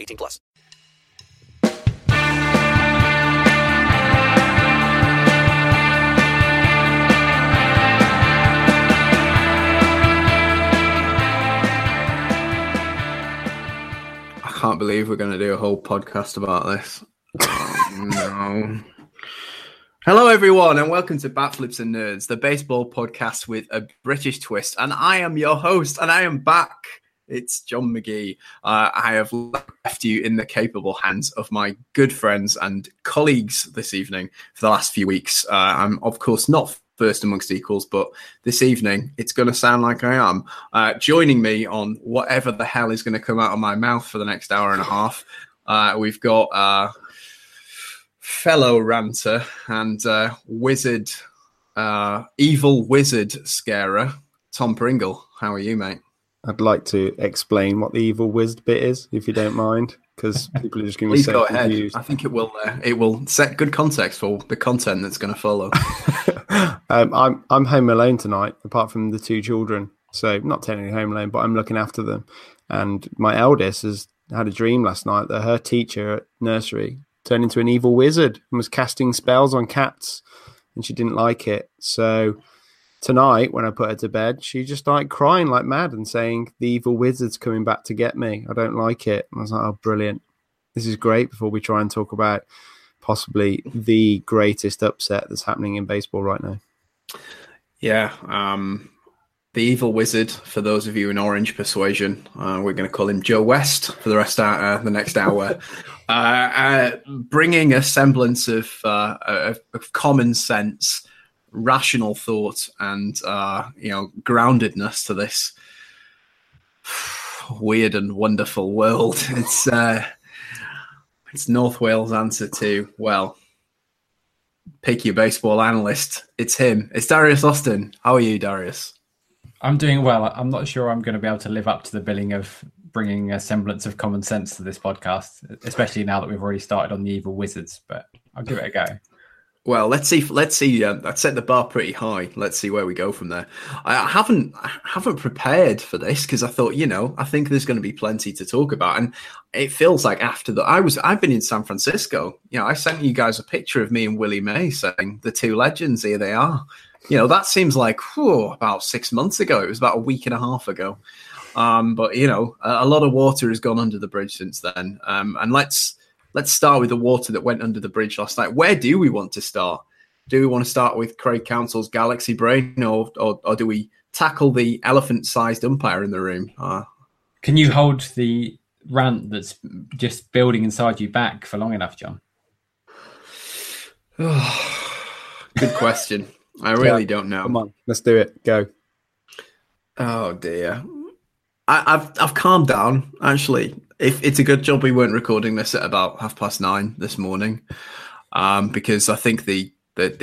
18 plus. I can't believe we're going to do a whole podcast about this. Oh, no. Hello, everyone, and welcome to Batflips and Nerds, the baseball podcast with a British twist. And I am your host, and I am back. It's John McGee. I have left you in the capable hands of my good friends and colleagues this evening for the last few weeks. I'm, of course, not first amongst equals, but this evening it's going to sound like I am. Joining me on whatever the hell is going to come out of my mouth for the next hour and a half, we've got fellow ranter and wizard, evil wizard scarer, Tom Pringle. How are you, mate? I'd like to explain what the evil wizard bit is, if you don't mind, because people are just going to be so confused. I think it will set good context for the content that's going to follow. I'm home alone tonight, apart from the two children. So not technically home alone, but I'm looking after them. And my eldest has had a dream last night that her teacher at nursery turned into an evil wizard and was casting spells on cats, and she didn't like it. So tonight, when I put her to bed, she just started crying like mad and saying, the evil wizard's coming back to get me. I don't like it. And I was like, oh, brilliant. This is great before we try and talk about possibly the greatest upset that's happening in baseball right now. Yeah. The evil wizard, for those of you in orange persuasion, we're going to call him Joe West for the rest of the next hour, bringing a semblance of common sense, rational thought and groundedness to this weird and wonderful world. It's North Wales' answer to, well, pick your baseball analyst. It's him. It's Darius Austin. How are you, Darius? I'm doing well. I'm not sure I'm going to be able to live up to the billing of bringing a semblance of common sense to this podcast, especially now that we've already started on the evil wizards. But I'll give it a go. Well, let's see. I set the bar pretty high. Let's see where we go from there. I haven't prepared for this because I thought, I think there's going to be plenty to talk about, and it feels like after that I've been in San Francisco. I sent you guys a picture of me and Willie May saying the two legends here they are. That seems like about 6 months ago. It was about a week and a half ago. But a lot of water has gone under the bridge since then. And Let's start with the water that went under the bridge last night. Where do we want to start? Do we want to start with Craig Council's galaxy brain, or do we tackle the elephant-sized umpire in the room? Can you hold the rant that's just building inside you back for long enough, John? Good question. I really don't know. Come on, let's do it. Go. Oh, dear. I've calmed down, actually. If it's a good job we weren't recording this at about 9:30 this morning, because I think the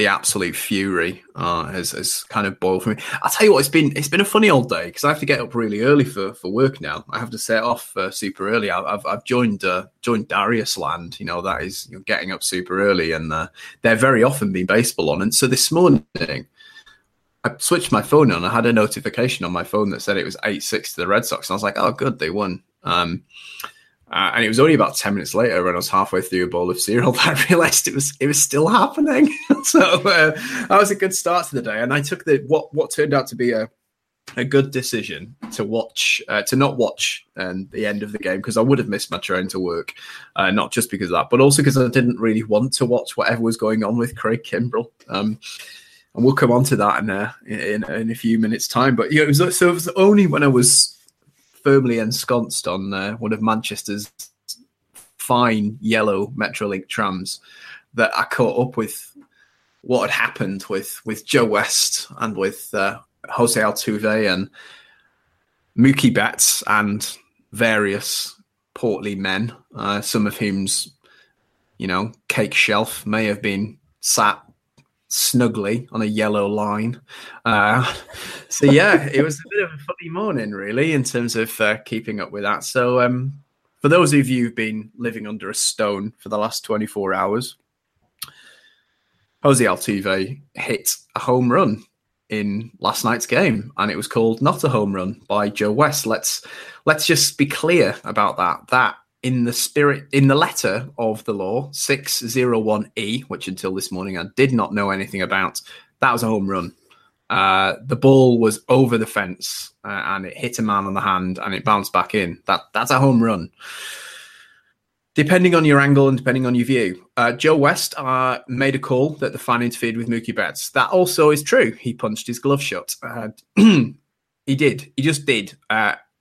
absolute fury has kind of boiled for me. I'll tell you what, it's been a funny old day because I have to get up really early for work now. I have to set off super early. I've joined Darius Land. That is getting up super early, and they're very often being baseball on. And so this morning I switched my phone on. I had a notification on my phone that said it was 8-6 to the Red Sox, and I was like, oh good, they won. And it was only about 10 minutes later when I was halfway through a bowl of cereal that I realised it was still happening. So that was a good start to the day. And I took what turned out to be a a good decision to watch, to not watch the end of the game, because I would have missed my train to work, not just because of that, but also because I didn't really want to watch whatever was going on with Craig Kimbrel. And we'll come on to that in a few minutes' time. But yeah, it was only when I was firmly ensconced on one of Manchester's fine yellow Metrolink trams that I caught up with what had happened with Joe West and with Jose Altuve and Mookie Betts and various portly men, some of whom's, cake shelf may have been sat snugly on a yellow line. So yeah, it was a bit of a funny morning, really, in terms of keeping up with that. So for those of you who've been living under a stone for the last 24 hours, Jose Altuve hit a home run in last night's game, and it was called not a home run by Joe West. Let's just be clear about that. That in the letter of the law, 601E, which until this morning I did not know anything about, that was a home run. The ball was over the fence and it hit a man on the hand and it bounced back in. That's a home run. Depending on your angle and depending on your view, Joe West made a call that the fan interfered with Mookie Betts. That also is true. He punched his glove shut. He did. He just did.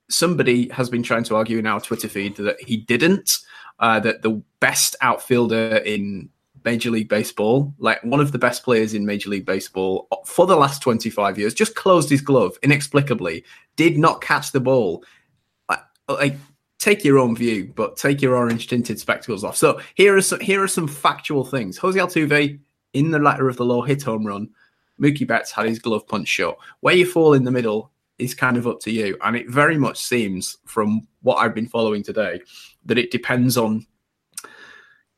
Somebody has been trying to argue in our Twitter feed that he didn't, that the best outfielder in Major League Baseball, like one of the best players in Major League Baseball for the last 25 years, just closed his glove inexplicably, did not catch the ball. Take your own view, but take your orange-tinted spectacles off. So here are some factual things. Jose Altuve, in the letter of the law, hit home run. Mookie Betts had his glove punched shut. Where you fall in the middle is kind of up to you. And it very much seems, from what I've been following today, that it depends on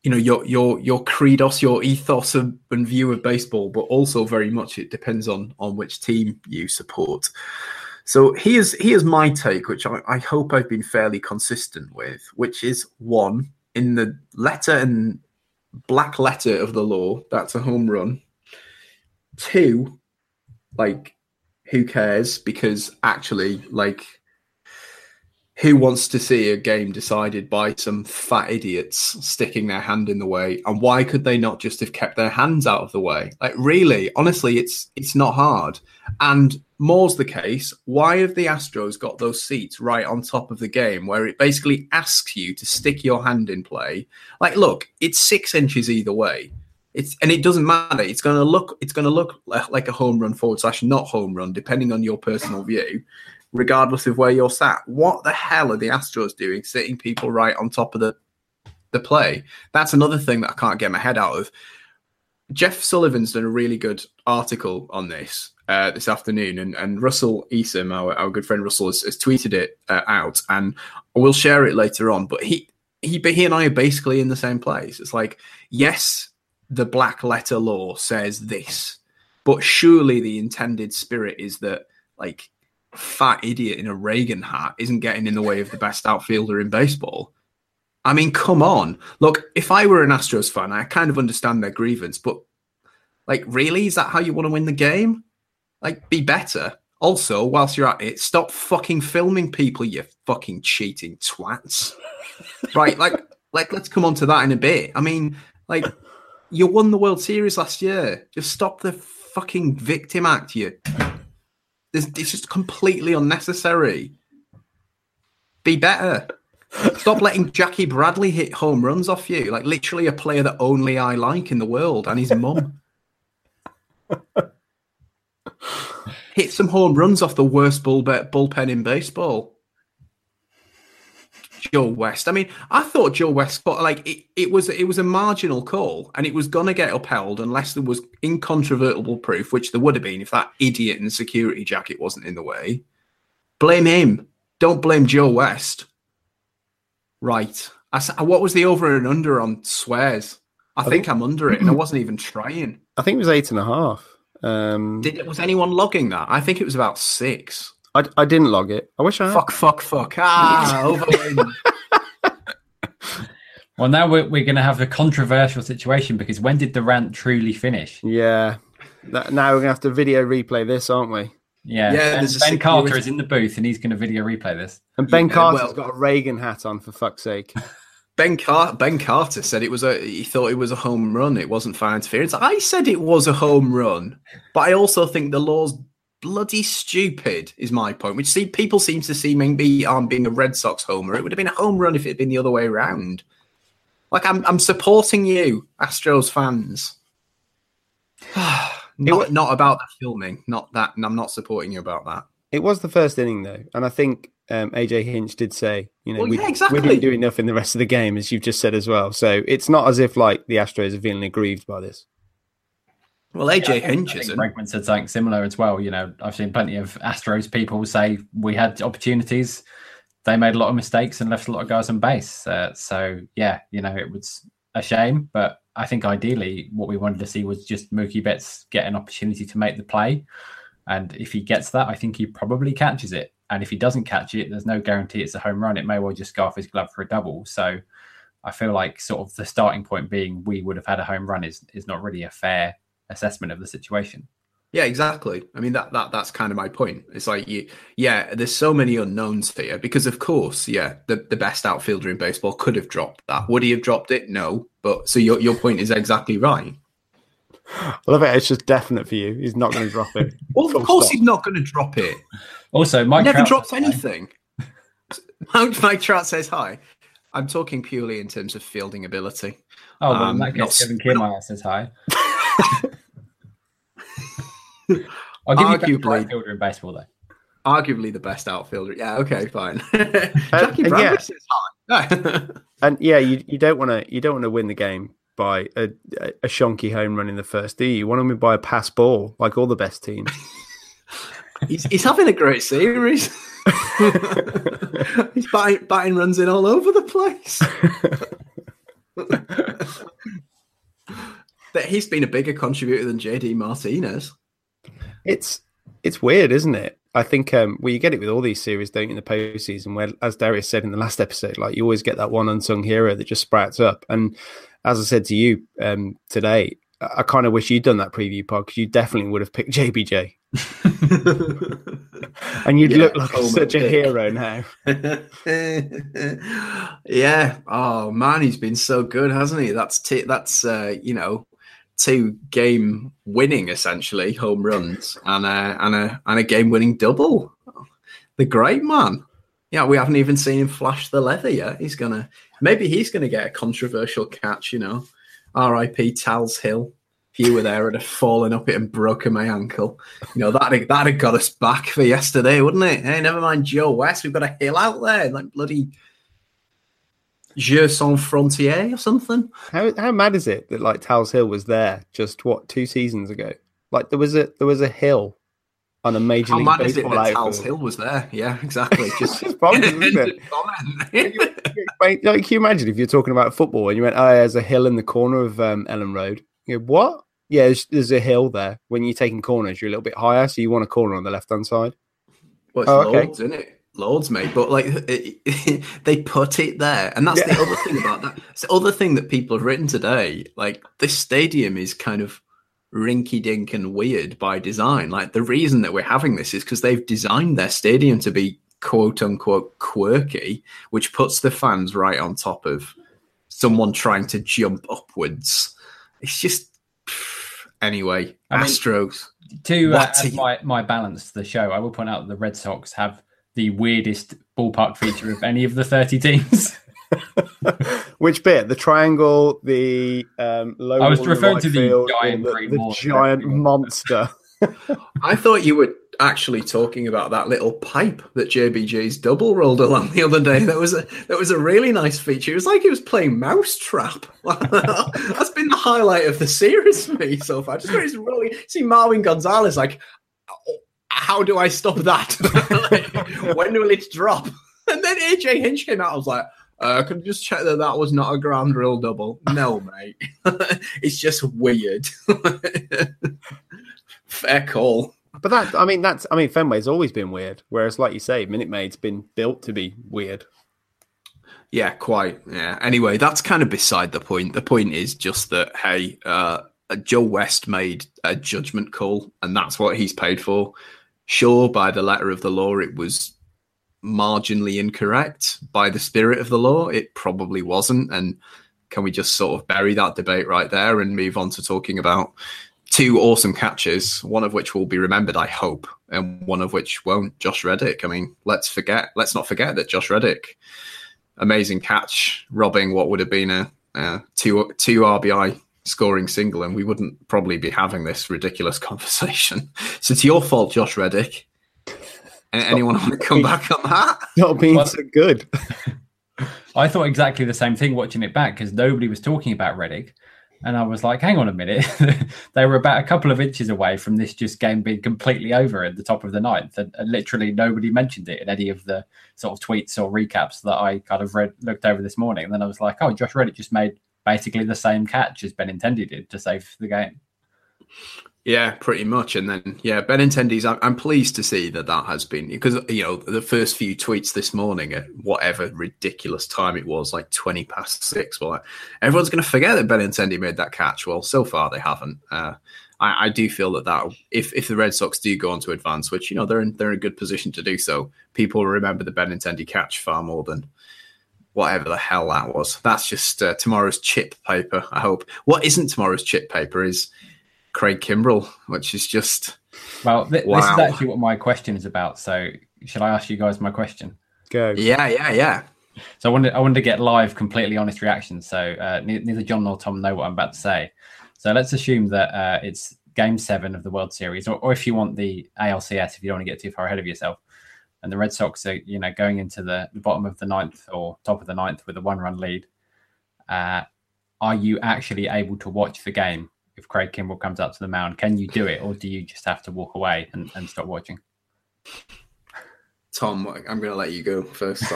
your credos, your ethos and view of baseball, but also very much it depends on which team you support. So here's my take, which I hope I've been fairly consistent with, which is, one, in the letter and black letter of the law, that's a home run. Two, who cares? Because actually, who wants to see a game decided by some fat idiots sticking their hand in the way? And why could they not just have kept their hands out of the way? Really, honestly, it's not hard. And more's the case, why have the Astros got those seats right on top of the game where it basically asks you to stick your hand in play? Look, it's 6 inches either way. And it doesn't matter. It's going to look like a home run / not home run, depending on your personal view, regardless of where you're sat. What the hell are the Astros doing sitting people right on top of the play? That's another thing that I can't get my head out of. Jeff Sullivan's done a really good article on this this afternoon, and Russell Easom, our good friend Russell, has tweeted it out, and we'll share it later on. But he and I are basically in the same place. It's yes, the black letter law says this, but surely the intended spirit is that, fat idiot in a Reagan hat isn't getting in the way of the best outfielder in baseball. I mean, come on. Look, if I were an Astros fan, I kind of understand their grievance, but really, is that how you want to win the game? Be better. Also, whilst you're at it, stop fucking filming people, you fucking cheating twats. Right, let's come on to that in a bit. I mean, you won the World Series last year. Just stop the fucking victim act, you. It's just completely unnecessary. Be better. Stop letting Jackie Bradley hit home runs off you. Literally a player that only I like in the world, and his mum. Hit some home runs off the worst bullpen in baseball. Joe West. I mean, I thought Joe West, but it was a marginal call, and it was going to get upheld unless there was incontrovertible proof, which there would have been if that idiot in the security jacket wasn't in the way. Blame him. Don't blame Joe West. Right. What was the over and under on swears? I think I'm under it, and I wasn't even trying. I think it was 8.5. Was anyone logging that? I think it was about 6. I didn't log it. I wish I had. Fuck. Ah, overwhelmed. Well, now we're going to have a controversial situation, because when did the rant truly finish? Yeah. Now we're going to have to video replay this, aren't we? Yeah, yeah, Ben Carter is in the booth, and he's going to video replay this. And Ben Carter's got a Reagan hat on, for fuck's sake. Ben Carter said it was he thought it was a home run. It wasn't foul interference. I said it was a home run, but I also think the law's bloody stupid, is my point. Which people seem to see maybe I'm being a Red Sox homer. It would have been a home run if it had been the other way around. Like, I'm supporting you, Astros fans. Not about the filming, not that, and I'm not supporting you about that. It was the first inning though, and I think AJ Hinch did say, we didn't do enough in the rest of the game, as you've just said as well. So it's not as if like the Astros are feeling aggrieved by this. Well, AJ Hinch isn't. Bregman said something similar as well. You know, I've seen plenty of Astros people say we had opportunities, they made a lot of mistakes and left a lot of guys on base. It was a shame, but I think ideally what we wanted to see was just Mookie Betts get an opportunity to make the play. And if he gets that, I think he probably catches it. And if he doesn't catch it, there's no guarantee it's a home run. It may well just go off his glove for a double. So I feel like sort of the starting point being we would have had a home run is not really a fair assessment of the situation. Yeah, exactly. I mean, that's kind of my point. It's like, there's so many unknowns here because, of course, the best outfielder in baseball could have dropped that. Would he have dropped it? No. But so your point is exactly right. I love it. It's just definite for you. He's not going to drop it. Well, of course he's not going to drop it. Also, Mike never drops anything. Mike Trout says hi. I'm talking purely in terms of fielding ability. Oh, well, in that case, Kevin Kiermaier says hi. I'll give you the best outfielder in baseball, though. Arguably the best outfielder. Yeah, okay, fine. Jackie Bradley says hi. And yeah, you don't want to win the game by a shonky home run in the first, do you? You want to win by a pass ball, like all the best teams. He's having a great series. He's batting runs in all over the place. That he's been a bigger contributor than JD Martinez. It's weird, isn't it? I think you get it with all these series, don't you, in the postseason, where, as Darius said in the last episode, like you always get that one unsung hero that just sprouts up. And as I said to you today, I kind of wish you'd done that preview pod because you definitely would have picked JBJ. And you'd look like such a hero now. Yeah. Oh, man, he's been so good, hasn't he? That's two game winning essentially home runs and a game winning double. The great man. Yeah, we haven't even seen him flash the leather yet. He's gonna get a controversial catch, you know. R.I.P. Tal's Hill. If you were there, I'd have fallen up it and broken my ankle. You know, that'd got us back for yesterday, wouldn't it? Hey, never mind Joe West, we've got a hill out there, like bloody Jeux sans frontières or something. How mad is it that like Tal's Hill was there just what 2 seasons ago? Like there was a hill on a major league baseball. How mad is it that Tal's Hill was there? Yeah, exactly. Just problems, isn't it? Like, can you imagine if you're talking about football and you went, "Oh, there's a hill in the corner of Ellen Road." You go, "What?" Yeah, there's a hill there. When you're taking corners, you're a little bit higher, so you want a corner on the left hand side. Well, it's Lords, isn't it? Lords, mate, but like they put it there, and that's the other thing about that. It's the other thing that people have written today. Like this stadium is kind of rinky-dink and weird by design. Like the reason that we're having this is because they've designed their stadium to be quote-unquote quirky, which puts the fans right on top of someone trying to jump upwards. It's just anyway. Astros. To my balance to the show, I will point out that the Red Sox have the weirdest ballpark feature of any of the 30 teams. Which bit? The triangle, the low. I was referring to the giant green wall. The giant monster. I thought you were actually talking about that little pipe that JBJ's double rolled along the other day. That was a really nice feature. It was like he was playing Mousetrap. That's been the highlight of the series for me so far. Just really see Marwin Gonzalez like. Oh, how do I stop that? Like, when will it drop? And then AJ Hinch came out. I was like, can I just check that was not a ground rule double? No, mate. It's just weird. Fair call. But that's Fenway's always been weird. Whereas, like you say, Minute Maid's been built to be weird. Yeah, quite. Yeah. Anyway, that's kind of beside the point. The point is just that, hey, Joe West made a judgment call, and that's what he's paid for. Sure, by the letter of the law, it was marginally incorrect. By the spirit of the law, it probably wasn't. And can we just sort of bury that debate right there and move on to talking about two awesome catches, one of which will be remembered, I hope, and one of which won't? Josh Reddick. I mean, let's not forget that Josh Reddick, amazing catch, robbing what would have been a two RBI scoring single, and we wouldn't probably be having this ridiculous conversation. So it's your fault, Josh Reddick. Anyone want to come back on that? Not being so good. I thought exactly the same thing watching it back, because nobody was talking about Reddick. And I was like, hang on a minute. They were about a couple of inches away from this just game being completely over at the top of the ninth. And literally nobody mentioned it in any of the sort of tweets or recaps that I kind of looked over this morning. And then I was like, oh, Josh Reddick just made basically the same catch as Benintendi did to save the game. Yeah, pretty much. And then, yeah, Benintendi's, I'm pleased to see that has been, because, you know, the first few tweets this morning at whatever ridiculous time it was, like 6:20, well, everyone's going to forget that Benintendi made that catch. Well, so far they haven't. I do feel that if the Red Sox do go on to advance, which, you know, they're in a good position to do so, people remember the Benintendi catch far more than whatever the hell that was. That's just tomorrow's chip paper, I hope. What isn't tomorrow's chip paper is Craig Kimbrel, which is just wow. This is actually what my question is about, so should I ask you guys my question? Go. Yeah. So I wanted to get live, completely honest reactions, so neither John nor Tom know what I'm about to say. So let's assume that it's game 7 of the World Series, or if you want the ALCS, if you don't want to get too far ahead of yourself, and the Red Sox are, you know, going into the bottom of the ninth or top of the ninth with a 1-run lead. Are you actually able to watch the game? If Craig Kimbrel comes up to the mound, can you do it, or do you just have to walk away and stop watching? Tom, I'm going to let you go first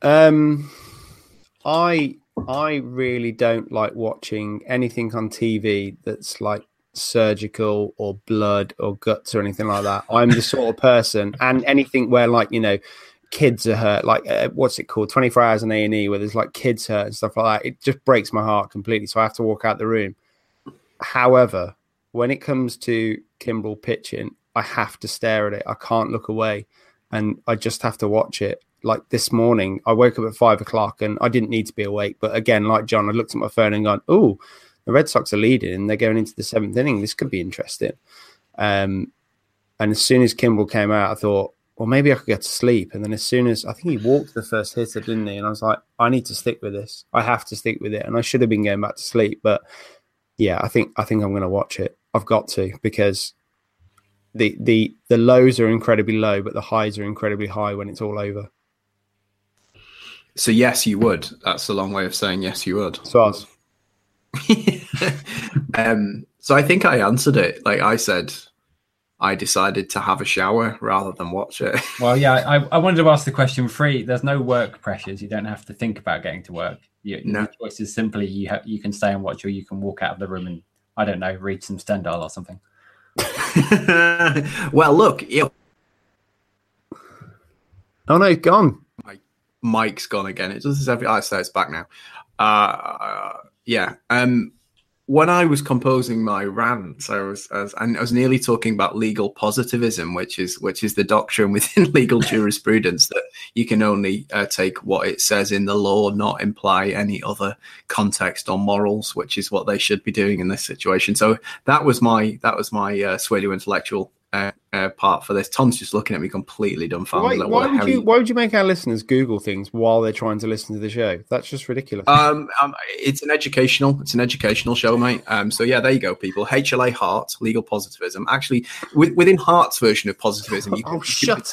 on that. I really don't like watching anything on TV that's like surgical or blood or guts or anything like that. I'm the sort of person, and anything where, like, you know, kids are hurt, like 24 Hours on A&E, where there's like kids hurt and stuff like that. It just breaks my heart completely. So I have to walk out the room. However, when it comes to Kimbrel pitching, I have to stare at it. I can't look away, and I just have to watch it. Like this morning, I woke up at 5:00 and I didn't need to be awake. But again, like John, I looked at my phone and gone, oh, the Red Sox are leading and they're going into the 7th inning. This could be interesting. And as soon as Kimbrel came out, I thought, well, maybe I could get to sleep. And then as soon as, I think he walked the first hitter, didn't he? And I was like, I need to stick with this. I have to stick with it. And I should have been going back to sleep, but yeah, I think I'm going to watch it. I've got to, because the lows are incredibly low, but the highs are incredibly high when it's all over. So yes, you would. That's a long way of saying yes, you would. So I was. So I think I answered it. Like I said, I decided to have a shower rather than watch it. Well, yeah, I wanted to ask the question free. There's no work pressures. You don't have to think about getting to work. Your choice is simply you can stay and watch, or you can walk out of the room and, I don't know, read some Stendhal or something. Well, look. Oh, no, gone. My mic's gone again. It does this every... I say it's back now. Yeah. When I was composing my rant, I was nearly talking about legal positivism, which is the doctrine within legal jurisprudence that you can only take what it says in the law, not imply any other context or morals, which is what they should be doing in this situation. So that was my pseudo-intellectual part for this. Tom's just looking at me completely dumbfounded. Wait, why would you make our listeners Google things while they're trying to listen to the show? That's just ridiculous. It's an educational show, mate. So yeah, there you go, people. HLA Hart, legal positivism. Actually, within Hart's version of positivism, you can shut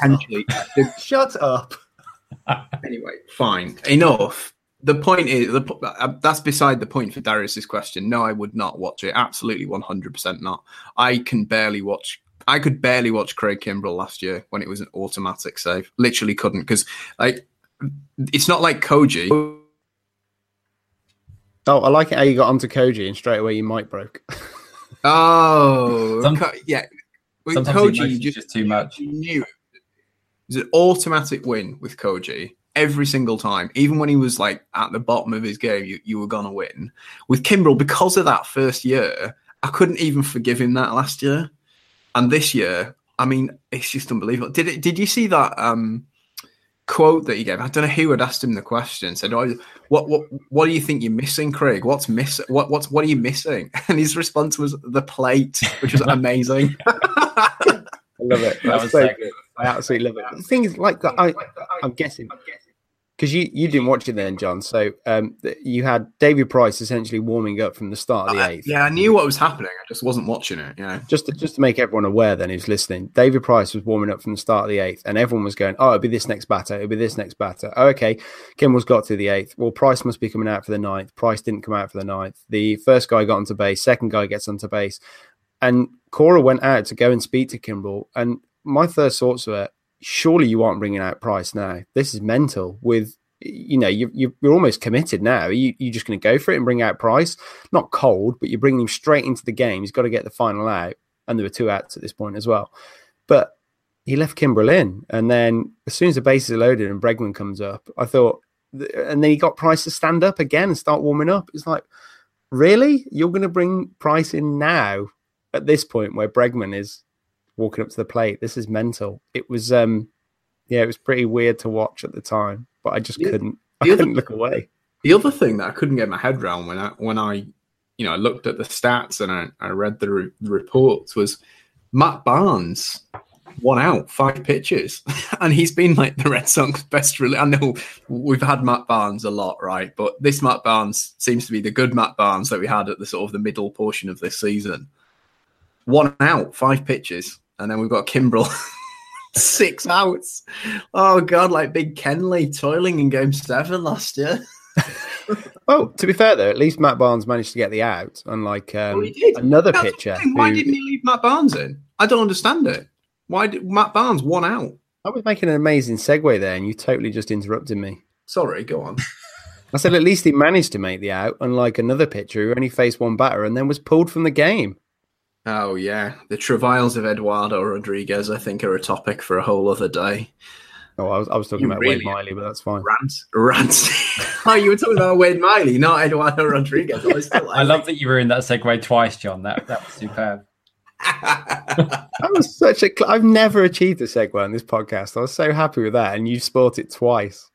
up. Anyway, fine. Enough. The point is, that's beside the point for Darius's question. No, I would not watch it. Absolutely, 100% not. I could barely watch Craig Kimbrel last year when it was an automatic save. Literally couldn't, because like it's not like Koji. Oh, I like it how you got onto Koji and straight away your mic broke. Oh, yeah. With Koji, you just too much. You knew it. It was an automatic win with Koji every single time. Even when he was like at the bottom of his game, you were gonna win. With Kimbrel, because of that first year, I couldn't even forgive him that last year. And this year, I mean, it's just unbelievable. Did you see that quote that he gave? I don't know who had asked him the question. Said, "What do you think you're missing, Craig? What are you missing?" And his response was the plate, which was amazing. I love it. That was so good. I absolutely love it. The thing is, like, I'm guessing because you didn't watch it then, John. So you had David Price essentially warming up from the start of the eighth. Yeah, I knew what was happening. I just wasn't watching it. Yeah. You know? Just to make everyone aware, then who's listening, David Price was warming up from the start of the eighth, and everyone was going, "Oh, it'll be this next batter. It'll be this next batter." Oh, okay, Kimbrel's got to the eighth. Well, Price must be coming out for the ninth. Price didn't come out for the ninth. The first guy got onto base. Second guy gets onto base. And Cora went out to go and speak to Kimbrel. And my first thoughts were, surely you aren't bringing out Price now. This is mental. With, you know, you're almost committed now. You're just going to go for it and bring out Price. Not cold, but you're bringing him straight into the game. He's got to get the final out. And there were two outs at this point as well. But he left Kimbrel in. And then as soon as the bases are loaded and Bregman comes up, I thought, and then he got Price to stand up again and start warming up. It's like, really? You're going to bring Price in now? At this point where Bregman is walking up to the plate, this is mental. It was, it was pretty weird to watch at the time, but I just couldn't look away. The other thing that I couldn't get my head around when I looked at the stats and I read the reports was Matt Barnes, 1 out, 5 pitches. And he's been like the Red Sox best reliever. I know we've had Matt Barnes a lot, right? But this Matt Barnes seems to be the good Matt Barnes that we had at the sort of the middle portion of this season. 1 out, 5 pitches, and then we've got Kimbrel, 6 outs. Oh God, like Big Kenley toiling in Game 7 last year. Oh, to be fair though, at least Matt Barnes managed to get the out, unlike another pitcher. Why didn't he leave Matt Barnes in? I don't understand it. Why did Matt Barnes 1 out? I was making an amazing segue there, and you totally just interrupted me. Sorry, go on. I said at least he managed to make the out, unlike another pitcher who only faced one batter and then was pulled from the game. Oh, yeah. The travails of Eduardo Rodriguez, I think, are a topic for a whole other day. Oh, I was talking about Wade Miley, but that's fine. Rant. Oh, you were talking about Wade Miley, not Eduardo Rodriguez. I love that you ruined that segue twice, John. That was superb. I've never achieved a segue on this podcast. I was so happy with that, and you spoilt it twice.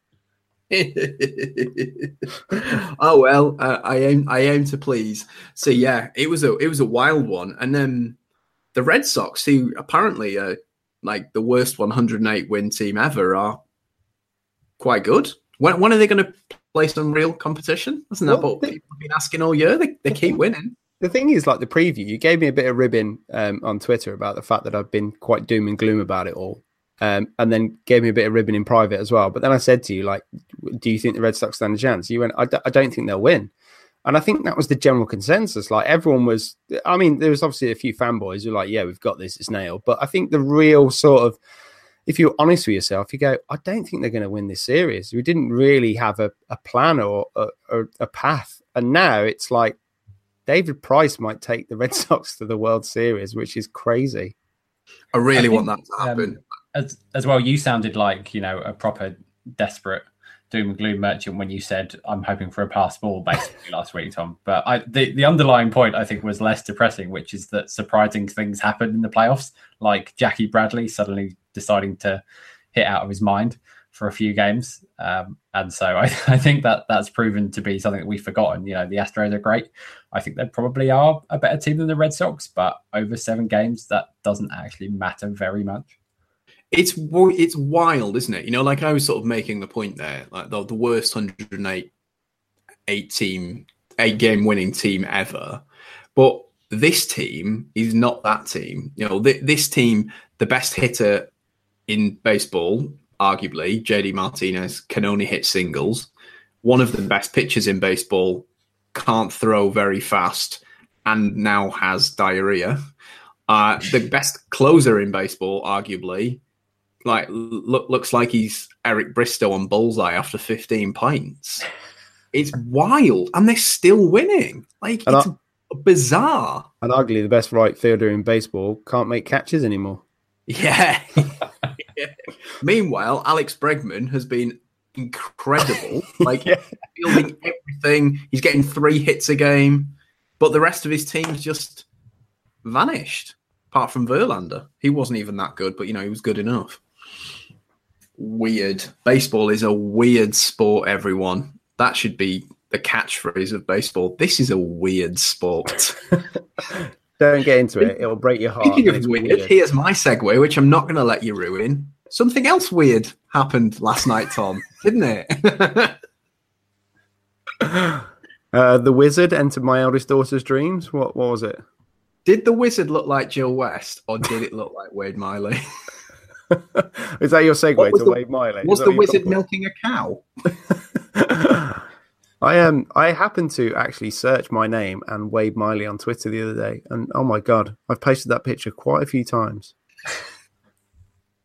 Oh well, I aim to please. So yeah, it was a wild one, and then the Red Sox, who apparently are like the worst 108 win team ever, are quite good. When are they going to play some real competition? Isn't that what people have been asking all year? They keep winning. The thing is, like the preview, you gave me a bit of ribbing on Twitter about the fact that I've been quite doom and gloom about it all. And then gave me a bit of ribbon in private as well. But then I said to you, like, do you think the Red Sox stand a chance? You went, I don't think they'll win. And I think that was the general consensus. Like everyone was, I mean, there was obviously a few fanboys who were like, yeah, we've got this, it's nailed. But I think the real sort of, if you're honest with yourself, you go, I don't think they're going to win this series. We didn't really have a plan or a path. And now it's like David Price might take the Red Sox to the World Series, which is crazy. I really want that to happen. As well, you sounded like, you know, a proper desperate doom and gloom merchant when you said, I'm hoping for a pass ball, basically, last week, Tom. But the underlying point, I think, was less depressing, which is that surprising things happen in the playoffs, like Jackie Bradley suddenly deciding to hit out of his mind for a few games. And so I think that's proven to be something that we've forgotten. You know, the Astros are great. I think they probably are a better team than the Red Sox, but over 7 games, that doesn't actually matter very much. It's wild, isn't it? You know, like I was sort of making the point there, like the worst 108 8-game winning team ever. But this team is not that team. You know, this team, the best hitter in baseball, arguably, JD Martinez, can only hit singles. One of the best pitchers in baseball can't throw very fast and now has diarrhea. The best closer in baseball, arguably, like looks like he's Eric Bristow on Bullseye after 15 pints. It's wild, and they're still winning. Like it's bizarre. And arguably, the best right fielder in baseball can't make catches anymore. Yeah. Yeah. Meanwhile, Alex Bregman has been incredible. Like fielding everything. He's getting 3 hits a game, but the rest of his team's just vanished. apart from Verlander. He wasn't even that good, but, you know, he was good enough. Weird. Baseball is a weird sport, everyone. That should be the catchphrase of baseball. This is a weird sport. Don't get into it. It'll break your heart. Speaking of weird, here's my segue, which I'm not going to let you ruin. Something else weird happened last night, Tom, didn't it? The wizard entered my eldest daughter's dreams. What was it? Did the wizard look like Joe West, or did it look like Wade Miley? Is that your segue to Wade Miley? Was the wizard milking a cow? I happened to actually search my name and Wade Miley on Twitter the other day, and oh my god, I've posted that picture quite a few times.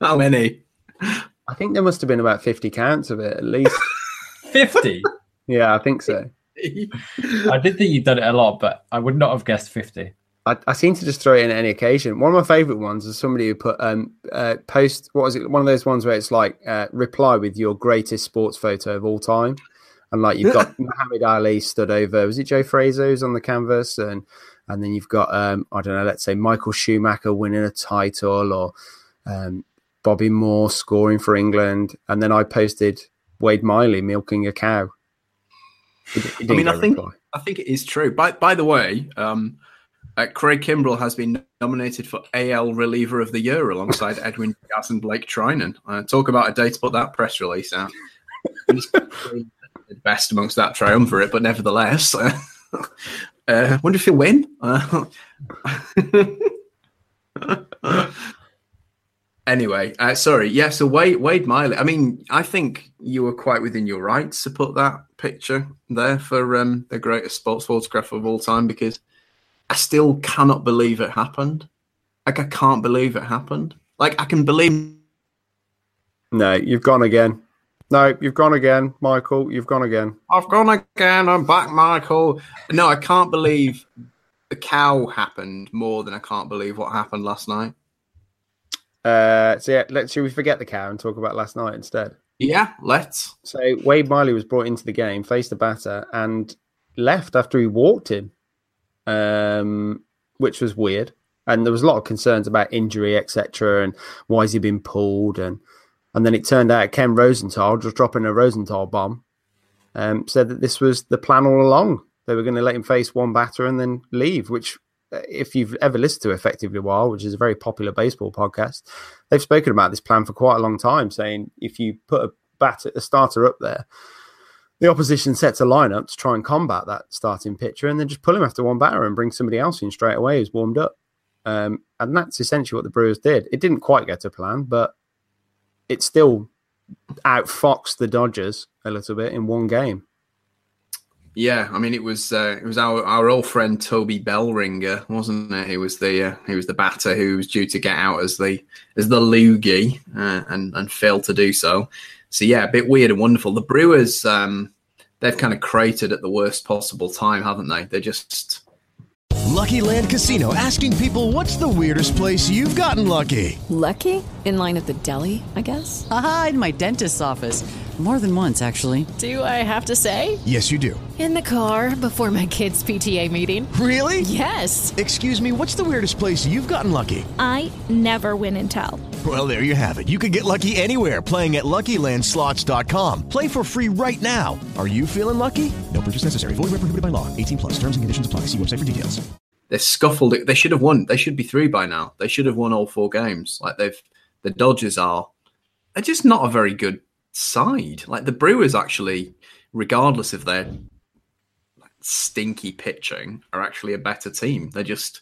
How many? I think there must have been about 50 counts of it at least. 50? Yeah, I think so. I did think you'd done it a lot, but I would not have guessed 50. I seem to just throw it in at any occasion. One of my favourite ones is somebody who put post. What was it? One of those ones where it's like reply with your greatest sports photo of all time, and like you've got Muhammad Ali stood over. Was it Joe Frazier who's on the canvas, and then you've got I don't know. Let's say Michael Schumacher winning a title, or Bobby Moore scoring for England, and then I posted Wade Miley milking a cow. I mean, I think it is true. By the way. Craig Kimbrel has been nominated for AL Reliever of the Year alongside Edwin Diaz and Blake Trinan. Talk about a day to put that press release out. Best amongst that triumvirate, but nevertheless, wonder if he'll win. Anyway, sorry. Yeah, so Wade Miley. I mean, I think you were quite within your rights to put that picture there for the greatest sports photographer of all time, because I still cannot believe it happened. Like, I can't believe it happened. Like, I can believe... No, you've gone again. No, you've gone again, Michael. You've gone again. I've gone again. I'm back, Michael. No, I can't believe the cow happened more than I can't believe what happened last night. So, yeah, should we forget the cow and talk about last night instead? Yeah, let's. So, Wade Miley was brought into the game, faced the batter, and left after he walked him. Which was weird, and there was a lot of concerns about injury, etc., and why has he been pulled, and then it turned out Ken Rosenthal, just dropping a Rosenthal bomb, said that this was the plan all along. They were going to let him face one batter and then leave, which, if you've ever listened to Effectively Wild, which is a very popular baseball podcast, they've spoken about this plan for quite a long time, saying if you put a starter up there, the opposition sets a lineup to try and combat that starting pitcher, and then just pull him after one batter and bring somebody else in straight away who's warmed up. And that's essentially what the Brewers did. It didn't quite go to plan, but it still outfoxed the Dodgers a little bit in one game. Yeah, I mean, it was our old friend Toby Bellinger, wasn't it? He was the batter who was due to get out as the loogie and failed to do so. So, yeah, a bit weird and wonderful. The Brewers, they've kind of cratered at the worst possible time, haven't they? They're just... Lucky Land Casino, asking people, what's the weirdest place you've gotten lucky? Lucky? In line at the deli, I guess? Aha, in my dentist's office. More than once, actually. Do I have to say? Yes, you do. In the car, before my kids' PTA meeting. Really? Yes. Excuse me, what's the weirdest place you've gotten lucky? I never win and tell. Well, there you have it. You can get lucky anywhere, playing at LuckyLandSlots.com. Play for free right now. Are you feeling lucky? No purchase necessary. Void where prohibited by law. 18 plus. Terms and conditions apply. See website for details. They scuffled it. They should have won. They should be through by now. They should have won all four games. Like, the Dodgers are just not a very good side. Like, the Brewers actually, regardless of their stinky pitching, are actually a better team. They just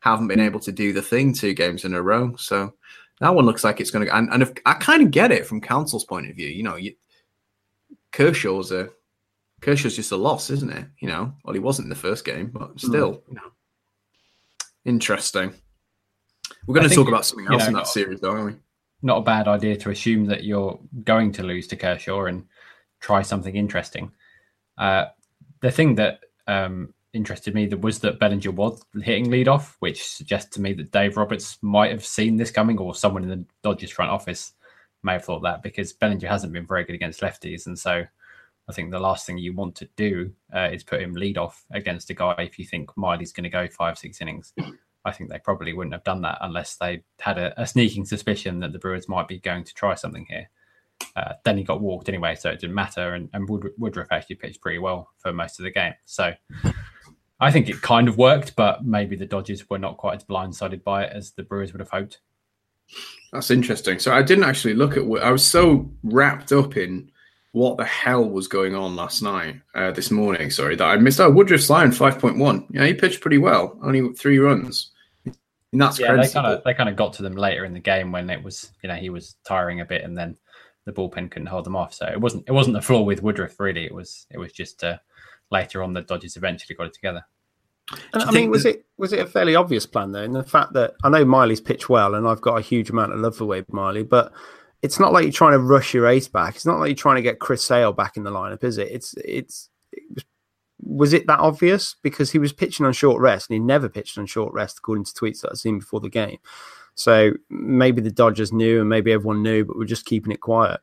haven't been able to do the thing 2 games in a row. So that one looks like it's going to go. And if, I kind of get it from Council's point of view. You know, Kershaw's just a loss, isn't it? You know, well, he wasn't in the first game, but still, you know. Interesting. We're going to talk about something else in that series, though, aren't we? Not a bad idea to assume that you're going to lose to Kershaw and try something interesting. The thing that interested me was that Bellinger was hitting leadoff, which suggests to me that Dave Roberts might have seen this coming, or someone in the Dodgers front office may have thought that, because Bellinger hasn't been very good against lefties. And so I think the last thing you want to do is put him leadoff against a guy if you think Miley's going to go 5-6 innings. I think they probably wouldn't have done that unless they had a sneaking suspicion that the Brewers might be going to try something here. Then he got walked anyway, so it didn't matter. And Woodruff actually pitched pretty well for most of the game. So I think it kind of worked, but maybe the Dodgers were not quite as blindsided by it as the Brewers would have hoped. That's interesting. So I didn't actually look at what I was so wrapped up in. What the hell was going on last night, this morning, sorry, that I missed out. Woodruff's line, 5.1. Yeah, he pitched pretty well. Only 3 runs. And that's crazy. They kind of got to them later in the game when it was, you know, he was tiring a bit and then the bullpen couldn't hold them off. So it wasn't the flaw with Woodruff, really. It was just later on the Dodgers eventually got it together. And I mean, was it a fairly obvious plan, though? In the fact that I know Miley's pitched well and I've got a huge amount of love for Wade Miley, but it's not like you're trying to rush your ace back. It's not like you're trying to get Chris Sale back in the lineup, is it? Was it that obvious? Because he was pitching on short rest, and he never pitched on short rest, according to tweets that I've seen before the game. So maybe the Dodgers knew, and maybe everyone knew, but we're just keeping it quiet.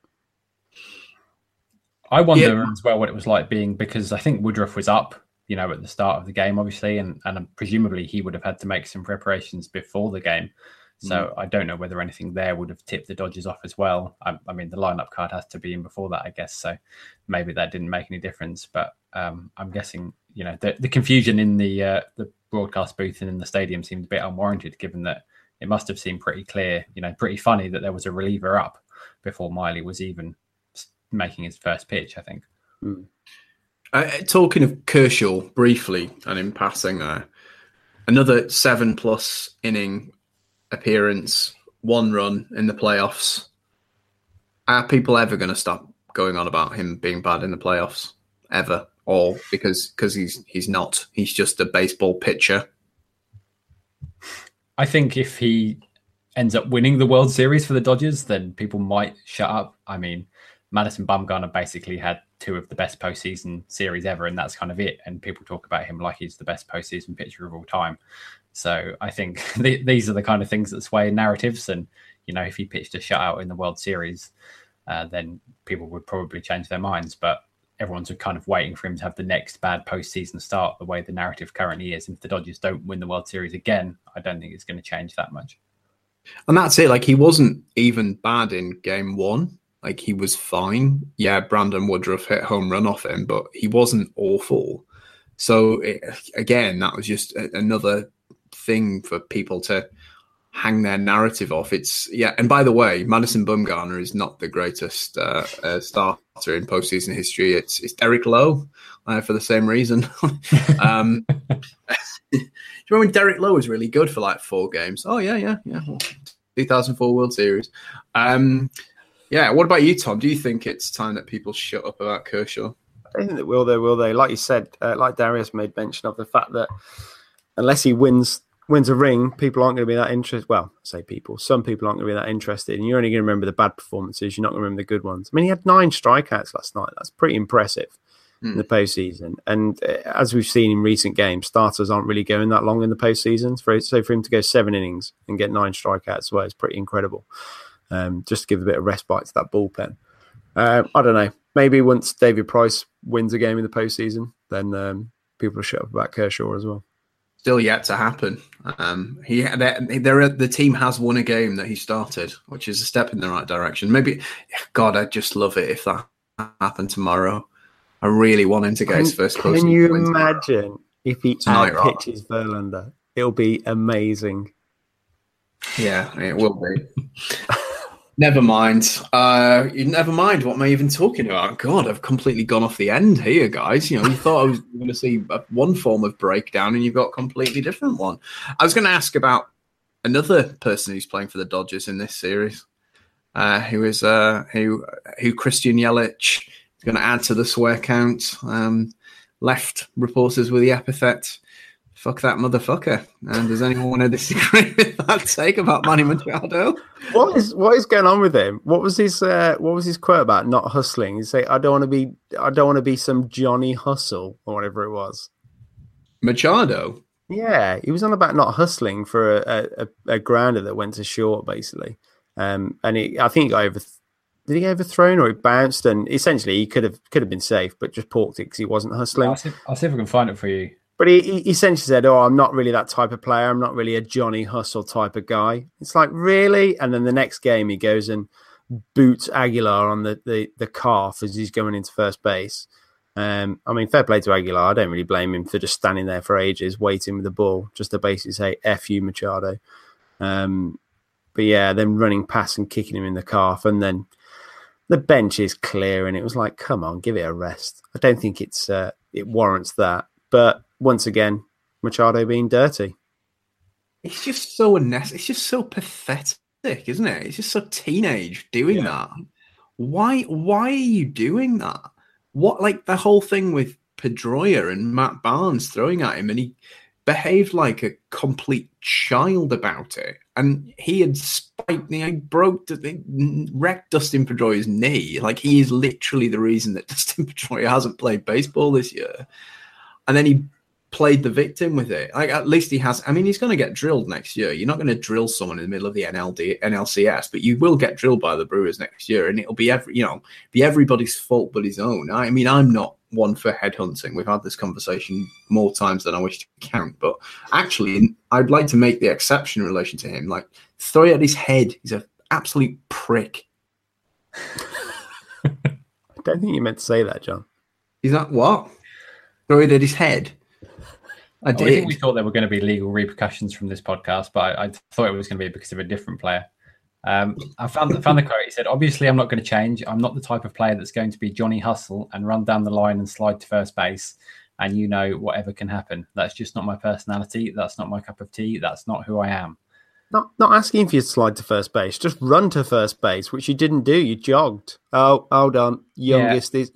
I wonder as well what it was like being, because I think Woodruff was up, you know, at the start of the game, obviously, and presumably he would have had to make some preparations before the game. So I don't know whether anything there would have tipped the Dodgers off as well. I mean, the lineup card has to be in before that, I guess. So maybe that didn't make any difference. But I'm guessing, you know, the confusion in the broadcast booth and in the stadium seemed a bit unwarranted, given that it must have seemed pretty clear, you know, pretty funny that there was a reliever up before Miley was even making his first pitch, I think. Mm. Talking of Kershaw briefly and in passing there, another 7+ inning appearance, 1 run in the playoffs. Are people ever going to stop going on about him being bad in the playoffs ever? Or because he's not, he's just a baseball pitcher. I think if he ends up winning the World Series for the Dodgers, then people might shut up. I mean, Madison Bumgarner basically had 2 of the best postseason series ever, and that's kind of it. And people talk about him like he's the best postseason pitcher of all time. So I think these are the kind of things that sway narratives. And, you know, if he pitched a shutout in the World Series, then people would probably change their minds. But everyone's kind of waiting for him to have the next bad postseason start, the way the narrative currently is. And if the Dodgers don't win the World Series again, I don't think it's going to change that much. And that's it. Like, he wasn't even bad in Game 1. Like, he was fine. Yeah, Brandon Woodruff hit home run off him, but he wasn't awful. So, again, that was just another thing for people to hang their narrative off. It's and by the way, Madison Bumgarner is not the greatest starter in postseason history. It's Derek Lowe for the same reason. Do you remember when Derek Lowe was really good for like 4 games? Oh yeah. Well, 2004 World Series. Yeah. What about you, Tom? Do you think it's time that people shut up about Kershaw? I think that will they? Like you said, like Darius made mention of the fact that unless he wins a ring, people aren't going to be that interested. Well, some people aren't going to be that interested. And you're only going to remember the bad performances. You're not going to remember the good ones. I mean, he had 9 strikeouts last night. That's pretty impressive in the postseason. And as we've seen in recent games, starters aren't really going that long in the postseason. So for him to go 7 innings and get 9 strikeouts away is pretty incredible. Just to give a bit of respite to that bullpen. I don't know. Maybe once David Price wins a game in the postseason, then people will shut up about Kershaw as well. Still yet to happen. The team has won a game that he started, which is a step in the right direction. Maybe, God, I'd just love it if that happened tomorrow. I really want him to get his first postseason. Can you imagine if he outpitches Verlander? It'll be amazing. Yeah, it will be. Never mind what am I even talking about? God, I've completely gone off the end here, guys. You know, you thought I was going to see one form of breakdown and you've got a completely different one. I was going to ask about another person who's playing for the Dodgers in this series, who Christian Yelich is going to add to the swear count. Left reporters with the epithet "fuck that motherfucker." And does anyone want to disagree with that take about Manny Machado? What is going on with him? What was his quote about not hustling? He say, I don't want to be some Johnny Hustle or whatever it was. Machado. Yeah, he was on about not hustling for a grounder that went to short, basically. I think he got did he get overthrown or he bounced? And essentially, he could have been safe, but just porked it because he wasn't hustling. I'll see if I can find it for you. But he essentially said, oh, I'm not really that type of player. I'm not really a Johnny Hustle type of guy. It's like, really? And then the next game he goes and boots Aguilar on the calf as he's going into first base. I mean, fair play to Aguilar. I don't really blame him for just standing there for ages, waiting with the ball, just to basically say, F you, Machado. But yeah, then running past and kicking him in the calf. And then the bench is clear. And it was like, come on, give it a rest. I don't think it's it warrants that. But once again, Machado being dirty. It's just so unnecessary. It's just so pathetic, isn't it? It's just so teenage doing that. Why are you doing that? What, like the whole thing with Pedroia and Matt Barnes throwing at him, and he behaved like a complete child about it. And he had spiked the egg, wrecked Dustin Pedroia's knee. Like, he is literally the reason that Dustin Pedroia hasn't played baseball this year. And then he played the victim with it. Like, at least he has. I mean, he's going to get drilled next year. You're not going to drill someone in the middle of the NLCS, but you will get drilled by the Brewers next year, and it'll be everybody's fault but his own. I mean, I'm not one for headhunting. We've had this conversation more times than I wish to count, but actually, I'd like to make the exception in relation to him. Like, throw it at his head. He's an absolute prick. I don't think you meant to say that, John. Is that what? Throw it at his head. I did. I think we thought there were going to be legal repercussions from this podcast, but I thought it was going to be because of a different player. I found the quote. He said, obviously, I'm not going to change. I'm not the type of player that's going to be Johnny Hustle and run down the line and slide to first base. And, you know, whatever can happen. That's just not my personality. That's not my cup of tea. That's not who I am. Not asking for you to slide to first base. Just run to first base, which you didn't do. You jogged. Oh, hold on. Youngest is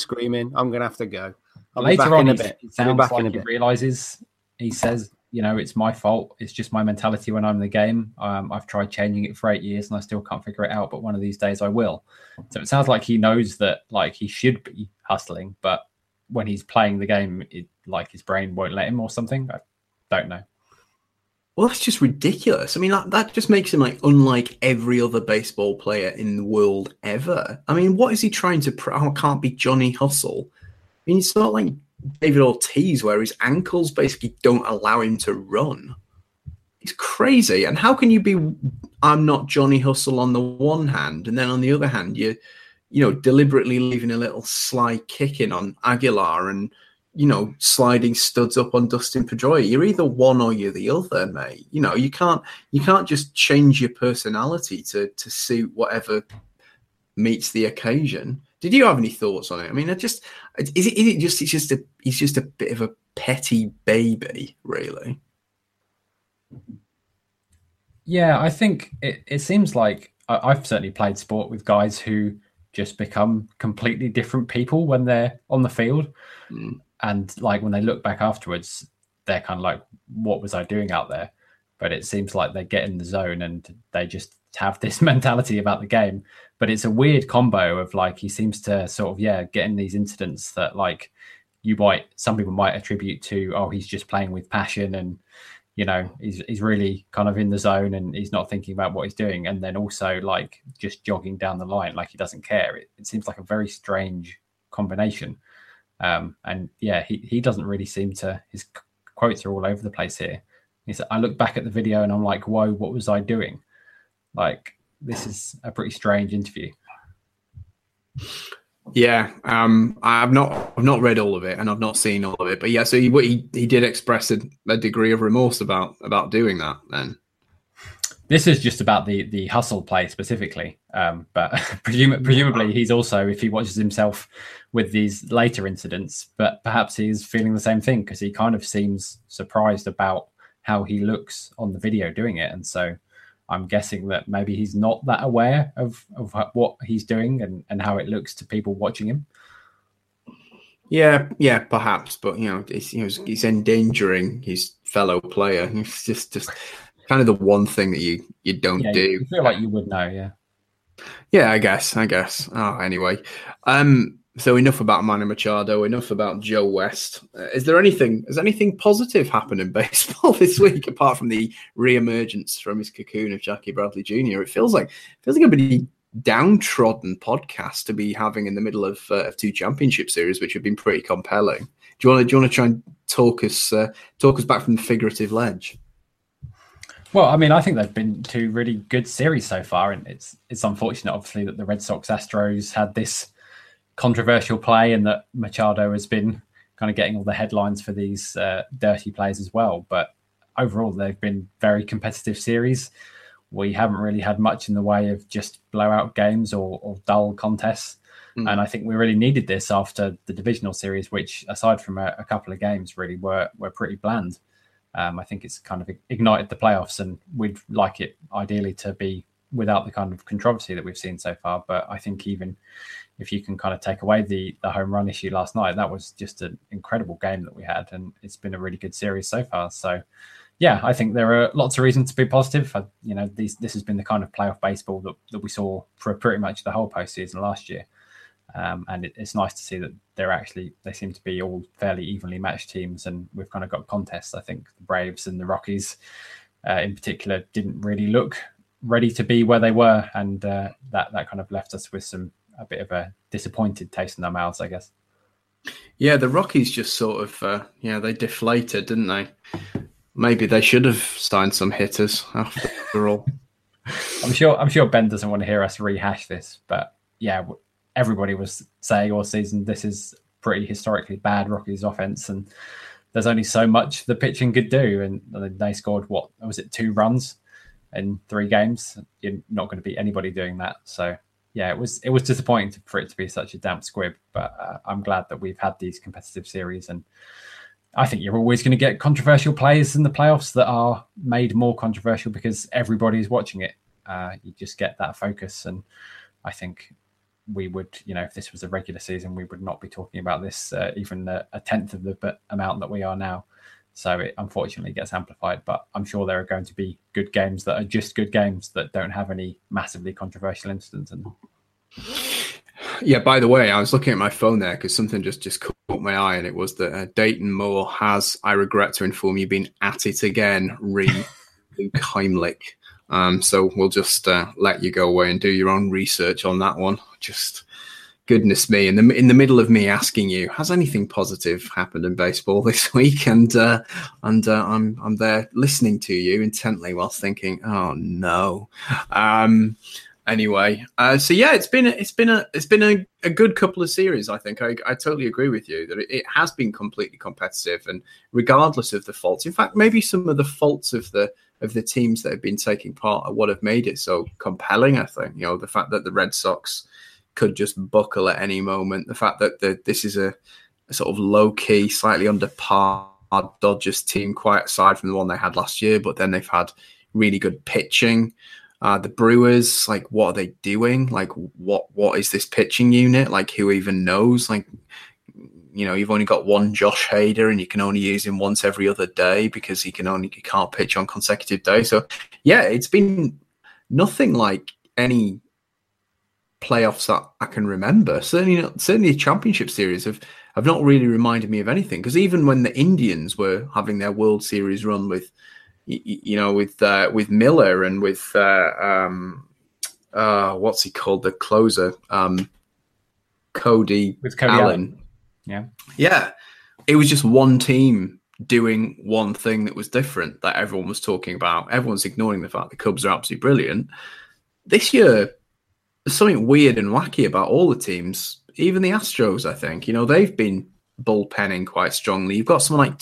screaming. I'm going to have to go. Later on, it sounds like he realizes, he says, you know, it's my fault. It's just my mentality when I'm in the game. I've tried changing it for 8 years and I still can't figure it out. But one of these days I will. So it sounds like he knows that, like, he should be hustling. But when he's playing the game, it, like, his brain won't let him or something. I don't know. Well, that's just ridiculous. I mean, that just makes him, like, unlike every other baseball player in the world ever. I mean, what is he trying to... I can't be Johnny Hustle. I mean, it's not like David Ortiz, where his ankles basically don't allow him to run. It's crazy. And how can you be, I'm not Johnny Hustle on the one hand, and then on the other hand, you know, deliberately leaving a little sly kick in on Aguilar and, you know, sliding studs up on Dustin Pedroia. You're either one or you're the other, mate. You know, you can't just change your personality to suit whatever meets the occasion. Did you have any thoughts on it? I mean, he's just a bit of a petty baby, really. Yeah, I think it seems like I've certainly played sport with guys who just become completely different people when they're on the field. Mm. And like when they look back afterwards, they're kind of like, what was I doing out there? But it seems like they get in the zone and they just have this mentality about the game. But it's a weird combo of, like, he seems to sort of, get in these incidents that, like, some people might attribute to, oh, he's just playing with passion and, you know, he's really kind of in the zone and he's not thinking about what he's doing. And then also, like, just jogging down the line, like he doesn't care. It seems like a very strange combination. And yeah, he doesn't really seem to, his quotes are all over the place here. He said, I look back at the video and I'm like, whoa, what was I doing? Like, this is a pretty strange interview. Yeah, I've not read all of it and I've not seen all of it, but yeah, so he did express a degree of remorse about doing that. Then this is just about the hustle play specifically, but presumably he's also, if he watches himself with these later incidents, but perhaps he's feeling the same thing because he kind of seems surprised about how he looks on the video doing it, and so. I'm guessing that maybe he's not that aware of what he's doing and how it looks to people watching him. Yeah, perhaps. But, you know, he's endangering his fellow player. It's just kind of the one thing that you don't do. You feel like you would know, yeah. Yeah, I guess. Oh, anyway. So enough about Manny Machado, enough about Joe West. Has anything positive happened in baseball this week apart from the reemergence from his cocoon of Jackie Bradley Jr.? It feels like a pretty downtrodden podcast to be having in the middle of two championship series, which have been pretty compelling. Do you want to try and talk us back from the figurative ledge. Well, I mean, I think they've been two really good series so far, and it's unfortunate, obviously, that the Red Sox Astros had this controversial play, and that Machado has been kind of getting all the headlines for these dirty plays as well. But overall, they've been very competitive series. We haven't really had much in the way of just blowout games or dull contests. Mm. And I think we really needed this after the divisional series, which, aside from a couple of games, really were pretty bland. I think it's kind of ignited the playoffs, and we'd like it ideally to be without the kind of controversy that we've seen so far. But I think even if you can kind of take away the home run issue last night, that was just an incredible game that we had, and it's been a really good series so far. So, yeah, I think there are lots of reasons to be positive. This has been the kind of playoff baseball that we saw for pretty much the whole postseason last year. And it's nice to see that they seem to be all fairly evenly matched teams, and we've kind of got contests. I think the Braves and the Rockies in particular didn't really look ready to be where they were, and that kind of left us with a bit of a disappointed taste in our mouths, I guess. Yeah, the Rockies just sort of they deflated, didn't they? Maybe they should have signed some hitters after all. I'm sure Ben doesn't want to hear us rehash this, but yeah. Everybody was saying all season, this is pretty historically bad Rockies offense, and there's only so much the pitching could do. And they scored, 2 runs in 3 games? You're not going to be anybody doing that. So, yeah, it was disappointing for it to be such a damp squib. But I'm glad that we've had these competitive series. And I think you're always going to get controversial plays in the playoffs that are made more controversial because everybody's watching it. You just get that focus. And I think we would, if this was a regular season, we would not be talking about this even a tenth of the amount that we are now. So it unfortunately gets amplified, but I'm sure there are going to be good games that are just good games that don't have any massively controversial incidents in them. Yeah, by the way, I was looking at my phone there because something just caught my eye, and it was that Dayton Moore has, I regret to inform you, been at it again, Luke Heimlich. So we'll just let you go away and do your own research on that one. Just goodness me. In the middle of me asking you, has anything positive happened in baseball this week? And I'm there listening to you intently whilst thinking, oh no. Anyway, it's been a good couple of series. I think I totally agree with you that it has been completely competitive, and regardless of the faults. In fact, maybe some of the faults of the teams that have been taking part are what have made it so compelling. I think the fact that the Red Sox could just buckle at any moment, the fact that this is a sort of low key, slightly under par Dodgers team, quite aside from the one they had last year, but then they've had really good pitching. The Brewers, like, what are they doing? Like, what is this pitching unit? Like, who even knows? Like, you've only got one Josh Hader, and you can only use him once every other day because he can't pitch on consecutive days. So, yeah, it's been nothing like any playoffs that I can remember. Certainly, the championship series have not really reminded me of anything, because even when the Indians were having their World Series run with Miller and with what's he called, the closer, Cody Allen. Yeah, it was just one team doing one thing that was different that everyone was talking about. Everyone's ignoring the fact the Cubs are absolutely brilliant this year. There's something weird and wacky about all the teams, even the Astros. I think they've been bullpenning quite strongly. You've got someone like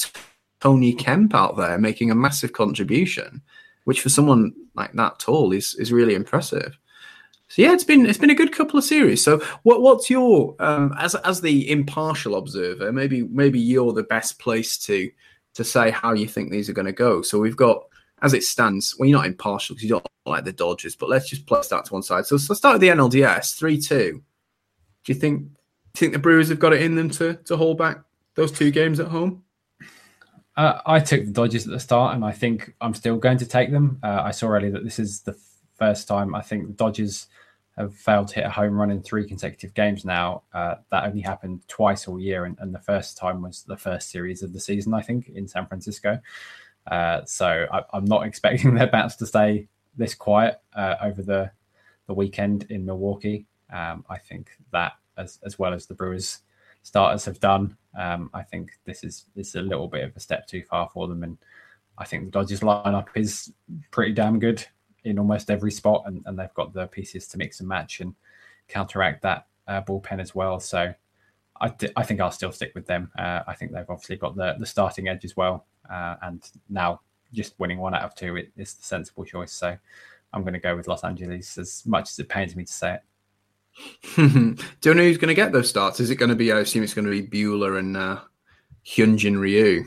Tony Kemp out there making a massive contribution, which for someone like that tall is really impressive. So yeah, it's been a good couple of series. So what's your as the impartial observer? Maybe you're the best place to say how you think these are going to go. So we've got, as it stands, well, you're not impartial because you don't like the Dodgers, but let's just place that to one side. So start with the NLDS 3-2. Do you think the Brewers have got it in them to hold back those 2 games at home? I took the Dodgers at the start, and I think I'm still going to take them. I saw earlier that this is the first time I think the Dodgers have failed to hit a home run in 3 consecutive games now. That only happened twice all year, and the first time was the first series of the season, I think, in San Francisco. So I'm not expecting their bats to stay this quiet over the weekend in Milwaukee. I think that, as well as the Brewers starters have done, I think this is a little bit of a step too far for them, and I think the Dodgers lineup is pretty damn good in almost every spot, and they've got the pieces to mix and match and counteract that bullpen as well. So I think I'll still stick with them. I think they've obviously got the starting edge as well, and now just winning 1 out of 2 is the sensible choice. So I'm going to go with Los Angeles, as much as it pains me to say it. Don't know who's going to get those starts. Is it going to be? I assume it's going to be Buehler and Hyunjin Ryu.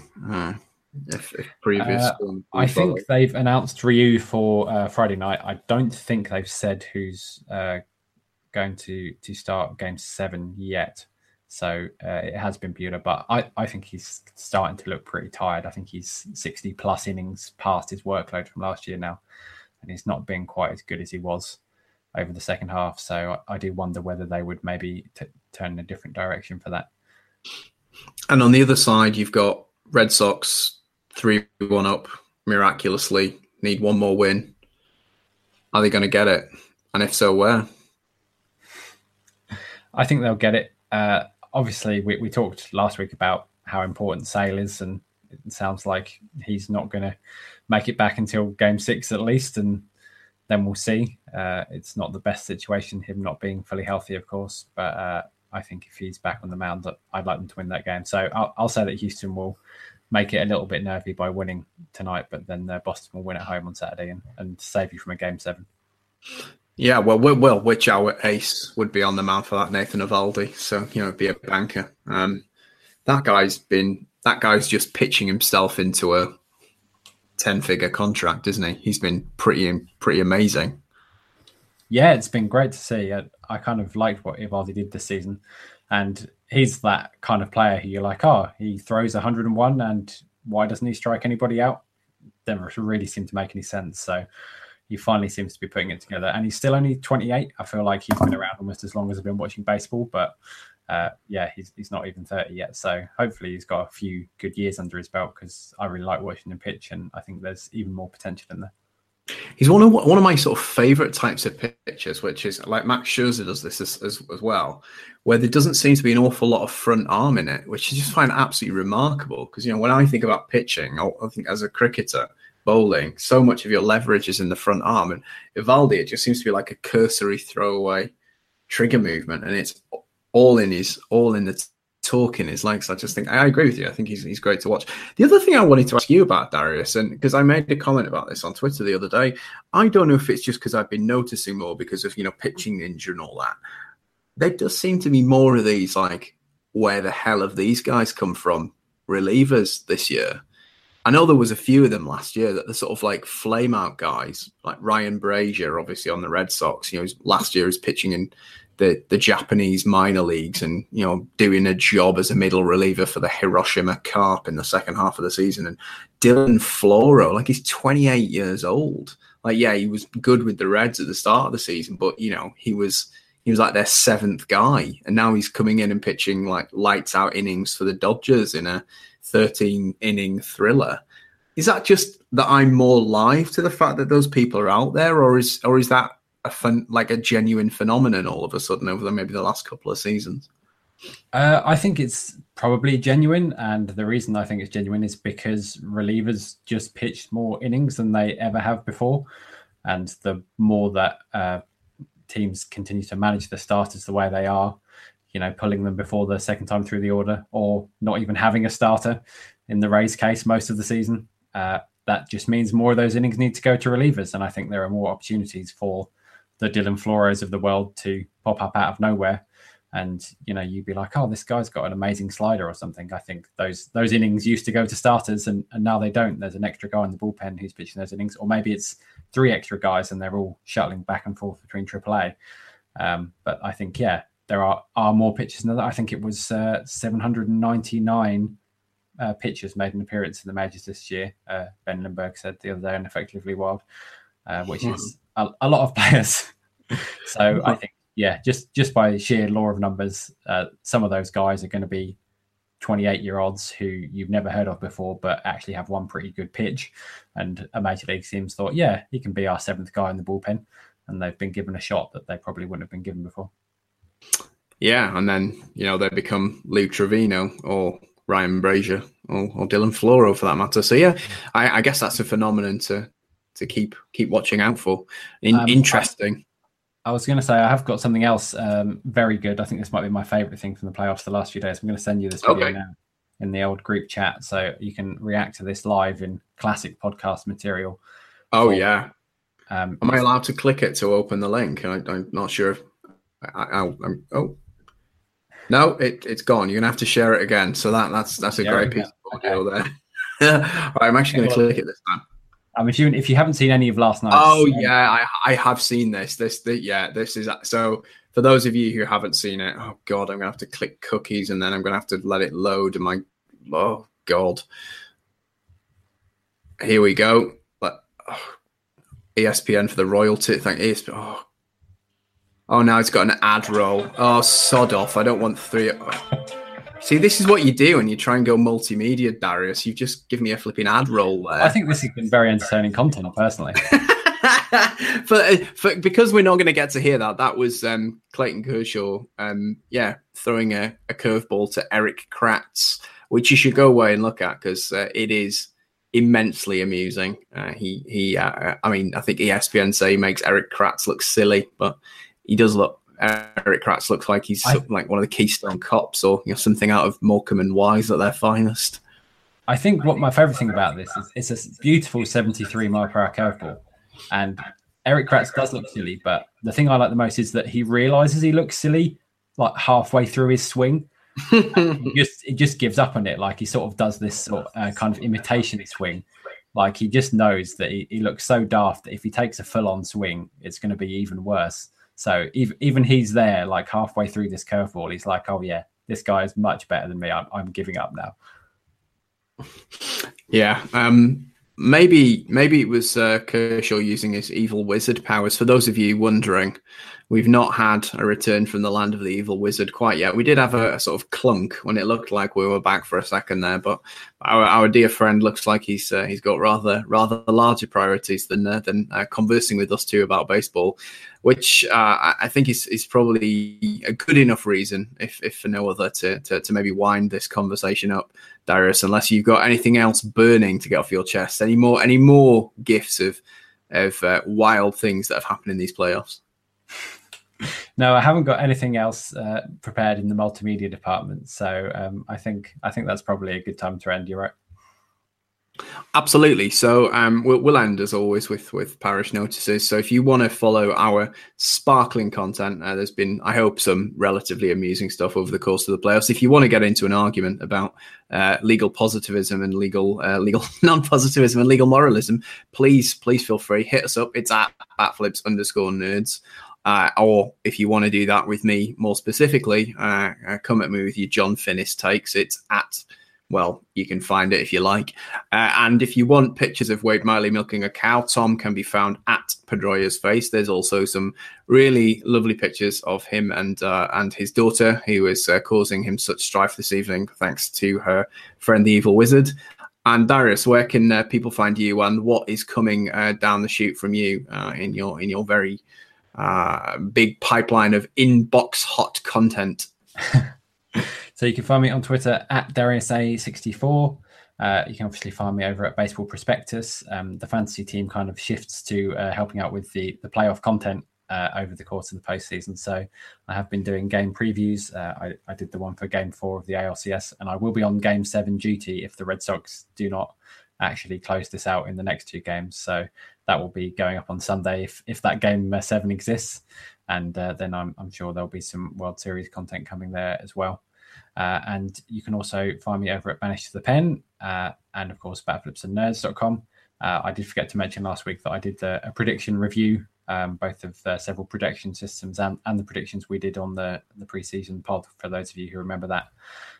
If previous, I think they've announced Ryu for Friday night. I don't think they've said who's going to start Game 7 yet. So it has been Buehler, but I think he's starting to look pretty tired. I think he's 60 plus innings past his workload from last year now, and he's not been quite as good as he was over the second half. So I do wonder whether they would maybe turn in a different direction for that. And on the other side, you've got Red Sox 3-1 up miraculously, need one more win. Are they going to get it? And if so, where? I think they'll get it. Obviously, we talked last week about how important Sale is, and it sounds like he's not going to make it back until Game 6 at least, and then we'll see. It's not the best situation, him not being fully healthy, of course, but I think if he's back on the mound, I'd like them to win that game. So I'll say that Houston will make it a little bit nervy by winning tonight, but then Boston will win at home on Saturday and save you from a Game 7. Yeah, well, which our ace would be on the mound for that, Nathan Eovaldi. So, it'd be a banker. That guy's just pitching himself into a 10-figure contract, isn't he? He's been pretty amazing. Yeah, it's been great to see. I kind of liked what Eovaldi did this season, and he's that kind of player who you're like, oh, he throws 101, and why doesn't he strike anybody out? Never really seemed to make any sense. So he finally seems to be putting it together, and he's still only 28. I feel like he's been around almost as long as I've been watching baseball, but he's not even 30 yet. So hopefully he's got a few good years under his belt, because I really like watching him pitch, and I think there's even more potential in there. He's one of my sort of favourite types of pitchers, which is like Max Scherzer does this as well, where there doesn't seem to be an awful lot of front arm in it, which I just find absolutely remarkable. Because when I think about pitching, I think as a cricketer, bowling, so much of your leverage is in the front arm, and Eovaldi, it just seems to be like a cursory throwaway trigger movement, and it's all in the talk in his legs. I just think I agree with you. I think he's great to watch. The other thing I wanted to ask you about, Darius, and because I made a comment about this on Twitter the other day, I don't know if it's just because I've been noticing more because of pitching ninja and all that. There does seem to be more of these, like, where the hell have these guys come from? Relievers this year. I know there was a few of them last year that the sort of like flame out guys, like Ryan Brazier, obviously on the Red Sox. Last year he was pitching in the Japanese minor leagues and, doing a job as a middle reliever for the Hiroshima Carp in the second half of the season. And Dylan Floro, like, he's 28 years old. Like, yeah, he was good with the Reds at the start of the season, but, he was like their 7th guy. And now he's coming in and pitching like lights out innings for the Dodgers in a 13-inning thriller. Is that just that I'm more live to the fact that those people are out there, or is that a genuine phenomenon all of a sudden over maybe the last couple of seasons? I think it's probably genuine, and the reason I think it's genuine is because relievers just pitch more innings than they ever have before, and the more that teams continue to manage the starters the way they are, pulling them before the second time through the order, or not even having a starter in the Rays case most of the season, that just means more of those innings need to go to relievers, and I think there are more opportunities for the Dylan Floros of the world to pop up out of nowhere. And, you'd be like, oh, this guy's got an amazing slider or something. I think those innings used to go to starters and now they don't. There's an extra guy in the bullpen who's pitching those innings, or maybe it's 3 extra guys and they're all shuttling back and forth between AAA. But I think, yeah, there are more pitchers than that. I think it was 799 pitchers made an appearance in the majors this year, Ben Lindbergh said the other day on Effectively Wild, which is a lot of players. So I think, yeah, just by sheer law of numbers, some of those guys are going to be 28-year-olds who you've never heard of before, but actually have one pretty good pitch. And a major league team's thought, yeah, he can be our 7th guy in the bullpen. And they've been given a shot that they probably wouldn't have been given before. Yeah, and then, you know, they become Luke Trevino or Ryan Brazier or Dylan Floro for that matter. So, yeah, I guess that's a phenomenon to keep watching out for. Interesting. I was going to say, I have got something else very good. I think this might be my favourite thing from the playoffs the last few days. I'm going to send you this video now in the old group chat so you can react to this live in classic podcast material. Oh, yeah. Am I allowed to click it to open the link? I'm not sure if I'm no, it's gone. You're going to have to share it again. So that's a great piece of audio there. All right, I'm actually going to click it this time. I'm assuming if you haven't seen any of last night's. Oh, yeah, I have seen this. This is so for those of you who haven't seen it. Oh, God, I'm going to have to click cookies and then I'm going to have to let it load. Oh, God. Here we go. ESPN for the royalty. Thank ESPN. Oh, now it's got an ad roll. Oh, sod off. I don't want three. See, this is what you do when you try and go multimedia, Darius. You've just given me a flipping ad roll there. I think this has been very entertaining content, personally. But because we're not going to get to hear that was Clayton Kershaw, throwing a curveball to Eric Kratz, which you should go away and look at because it is immensely amusing. I think ESPN say he makes Eric Kratz look silly, but he does look. Eric Kratz looks like he's like one of the Keystone Cops or something out of Morecambe and Wise at their finest. I think what my favourite thing about this is it's a beautiful 73 mile per hour curveball, and Eric Kratz does look silly, but the thing I like the most is that he realises he looks silly like halfway through his swing. He just gives up on it. Like he sort of does this sort of, kind of imitation swing. Like he just knows that he looks so daft that if he takes a full-on swing, it's going to be even worse. So even he's there, like halfway through this curveball, he's like, oh, yeah, this guy is much better than me. I'm giving up now. Yeah. Maybe it was Kershaw using his evil wizard powers. For those of you wondering, we've not had a return from the land of the evil wizard quite yet. We did have a sort of clunk when it looked like we were back for a second there, but our dear friend looks like he's got rather larger priorities than conversing with us two about baseball, which I think is probably a good enough reason, if for no other, to maybe wind this conversation up, Darius. Unless you've got anything else burning to get off your chest, any more gifts of wild things that have happened in these playoffs? No, I haven't got anything else prepared in the multimedia department. So I think that's probably a good time to end. You're right. Absolutely. So we'll end, as always, with parish notices. So if you want to follow our sparkling content, there's been, I hope, some relatively amusing stuff over the course of the playoffs. If you want to get into an argument about legal positivism and legal non-positivism and legal moralism, please feel free. Hit us up. It's at @Batflips_nerds. Or if you want to do that with me more specifically, come at me with your John Finnis takes. It's at... Well, you can find it if you like. And if you want pictures of Wade Miley milking a cow, Tom can be found at Pedroia's Face. There's also some really lovely pictures of him and his daughter, who is causing him such strife this evening, thanks to her friend, the Evil Wizard. And Darius, where can people find you, and what is coming down the chute from you in your very big pipeline of inbox hot content? So you can find me on Twitter at DariusA64. You can obviously find me over at Baseball Prospectus. The fantasy team kind of shifts to helping out with the playoff content over the course of the postseason. So I have been doing game previews. I did the one for Game 4 of the ALCS, and I will be on Game 7 duty if the Red Sox do not actually close this out in the next two games. So that will be going up on Sunday if that Game 7 exists. And then I'm sure there'll be some World Series content coming there as well. And you can also find me over at Banished to the Pen and, of course, batflipsandnerds.com. I did forget to mention last week that I did a prediction review, both of several prediction systems and the predictions we did on the preseason pod, for those of you who remember that.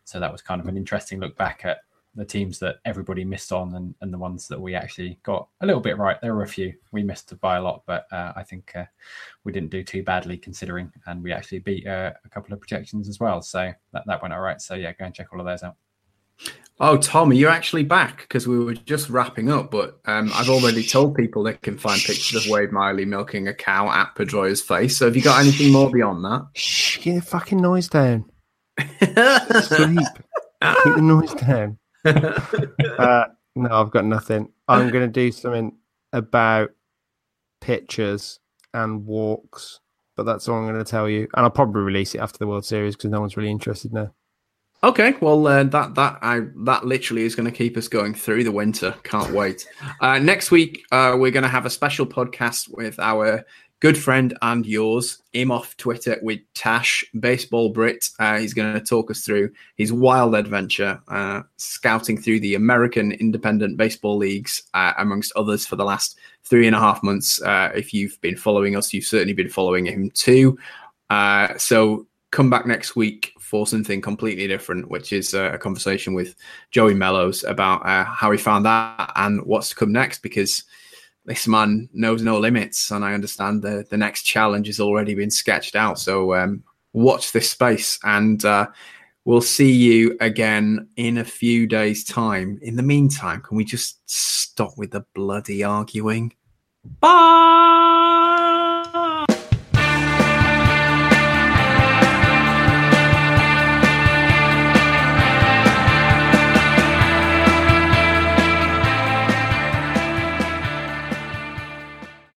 So that was kind of an interesting look back at the teams that everybody missed on and the ones that we actually got a little bit right. There were a few. We missed by a lot, but I think we didn't do too badly considering, and we actually beat a couple of projections as well. So that went all right. So yeah, go and check all of those out. Oh, Tom, are you actually back? Because we were just wrapping up, but I've already told people they can find pictures of Wade Miley milking a cow at Pedroia's face. So have you got anything more beyond that? Shh, get the fucking noise down. Sleep. Keep the noise down. No, I've got nothing. I'm going to do something about pictures and walks, but that's all I'm going to tell you. And I'll probably release it after the World Series because no one's really interested now. Okay, well, that literally is going to keep us going through the winter. Can't wait. Next week, we're going to have a special podcast with our good friend and yours, him off Twitter with Tash, Baseball Brit. He's going to talk us through his wild adventure, scouting through the American Independent Baseball Leagues, amongst others, for the last 3.5 months. If you've been following us, you've certainly been following him too. So come back next week for something completely different, which is a conversation with Joey Mellows about how he found that and what's to come next, because this man knows no limits, and I understand the next challenge has already been sketched out. So watch this space, and we'll see you again in a few days' time. In the meantime, can we just stop with the bloody arguing? Bye!